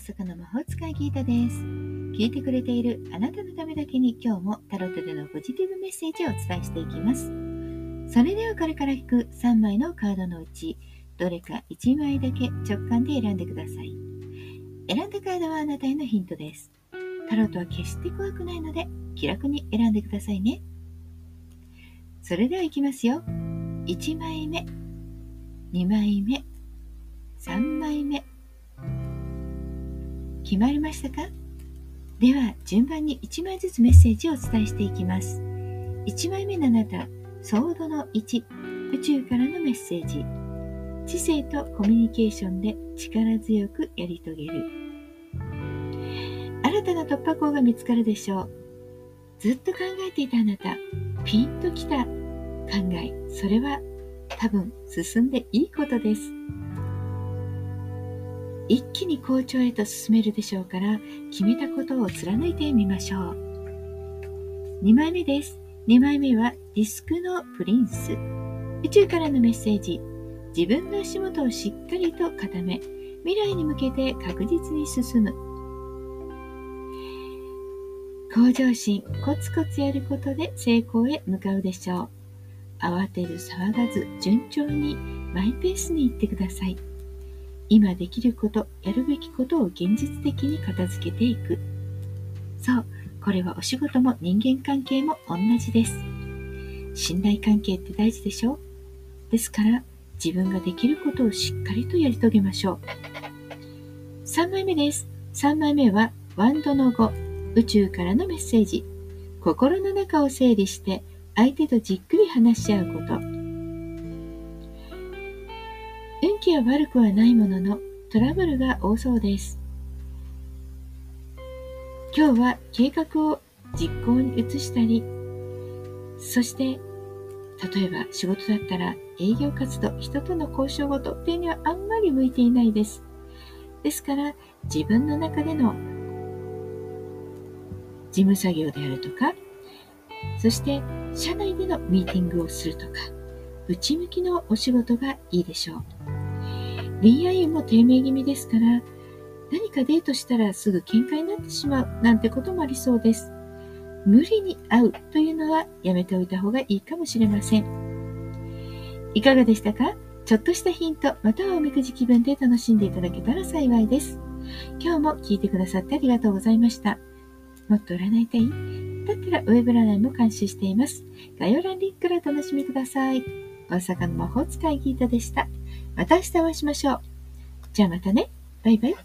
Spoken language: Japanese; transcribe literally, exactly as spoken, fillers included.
阪の魔法使いギータです。聞いてくれているあなたのためだけに、今日もタロットでのポジティブメッセージをお伝えしていきます。それではこれから引くさんまいのカードのうち、どれかいちまいだけ直感で選んでください。選んだカードはあなたへのヒントです。タロットは決して怖くないので、気楽に選んでくださいね。それではいきますよ。いちまいめ、にまいめ、さんまいめ。決まりましたか？では順番にいちまいずつメッセージをお伝えしていきます。いちまいめのあなた、ソードのいち、宇宙からのメッセージ。知性とコミュニケーションで力強くやり遂げる。新たな突破口が見つかるでしょう。ずっと考えていたあなた、ピンときた考え、それは多分進んでいいことです。一気に好調へと進めるでしょうから、決めたことを貫いてみましょう。にまいめです。にまいめはディスクのプリンス。宇宙からのメッセージ。自分の足元をしっかりと固め、未来に向けて確実に進む。向上心、コツコツやることで成功へ向かうでしょう。慌てず騒がず、順調にマイペースに行ってください。今できること、やるべきことを現実的に片付けていく。そう、これはお仕事も人間関係も同じです。信頼関係って大事でしょ？ですから、自分ができることをしっかりとやり遂げましょう。さんまいめです。さんまいめはワンドのご、宇宙からのメッセージ。心の中を整理して、相手とじっくり話し合うこと。運気は悪くはないものの、トラブルが多そうです。今日は計画を実行に移したり、そして例えば仕事だったら営業活動、人との交渉事っていうにはあんまり向いていないです。ですから自分の中での事務作業であるとか、そして社内でのミーティングをするとか、内向きのお仕事がいいでしょう。恋愛運も低迷気味ですから、何かデートしたらすぐ喧嘩になってしまうなんてこともありそうです。無理に会うというのはやめておいた方がいいかもしれません。いかがでしたか？ちょっとしたヒント、またはおみくじ気分で楽しんでいただけたら幸いです。今日も聞いてくださってありがとうございました。もっと占いたい？だったらウェブ占いも監修しています。概要欄リンクからお楽しみください。大阪の魔法使いギータでした。また明日お会いしましょう。じゃあまたね。バイバイ。